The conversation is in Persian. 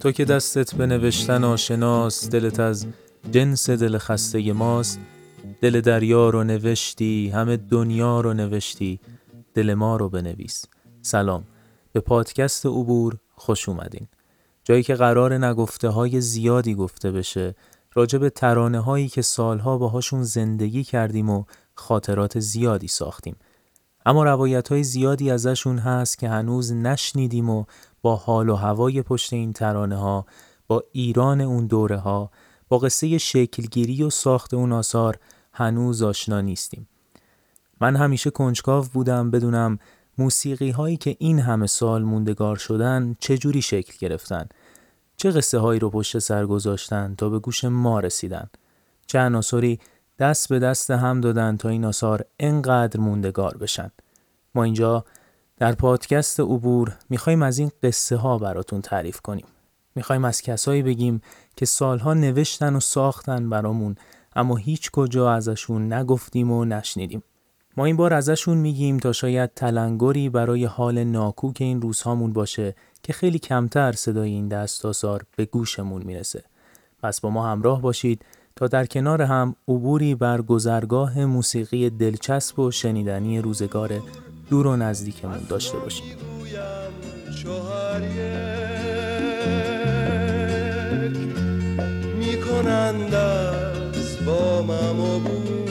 تو که دستت به نوشتن آشناست، دلت از جنس دل خسته ماست. دل دریا رو نوشتی، همه دنیا رو نوشتی، دل ما رو بنویس. سلام، به پادکست عبور خوش اومدین. جایی که قرار نگفته های زیادی گفته بشه، راجع به ترانه هایی که سالها باهاشون زندگی کردیم و خاطرات زیادی ساختیم. اما روایت های زیادی ازشون هست که هنوز نشنیدیم و با حال و هوای پشت این ترانه ها، با ایران اون دوره ها، با قصه شکلگیری و ساخت اون آثار هنوز آشنا نیستیم. من همیشه کنجکاو بودم بدونم موسیقی هایی که این همه سال موندگار شدن چجوری شکل گرفتن، چه قصه هایی رو پشت سر گذاشتن تا به گوش ما رسیدن، چه عناصری دست به دست هم دادن تا این آثار اینقدر موندگار بشن. ما اینجا در پادکست عبور میخوایم از این قصه ها براتون تعریف کنیم. میخوایم از کسایی بگیم که سالها نوشتن و ساختن برامون، اما هیچ کجا ازشون نگفتیم و نشنیدیم. ما این بار ازشون میگیم تا شاید تلنگری برای حال ناکوک این روزهامون باشه که خیلی کمتر صدای این دست آثار به گوشمون میرسه. پس با ما همراه باشید تا در کنار هم عبوری بر گذرگاه موسیقی دلچسب و شنیدنی روزگار دور و نزدیکمون داشته باشیم. میکنند از با مم و بود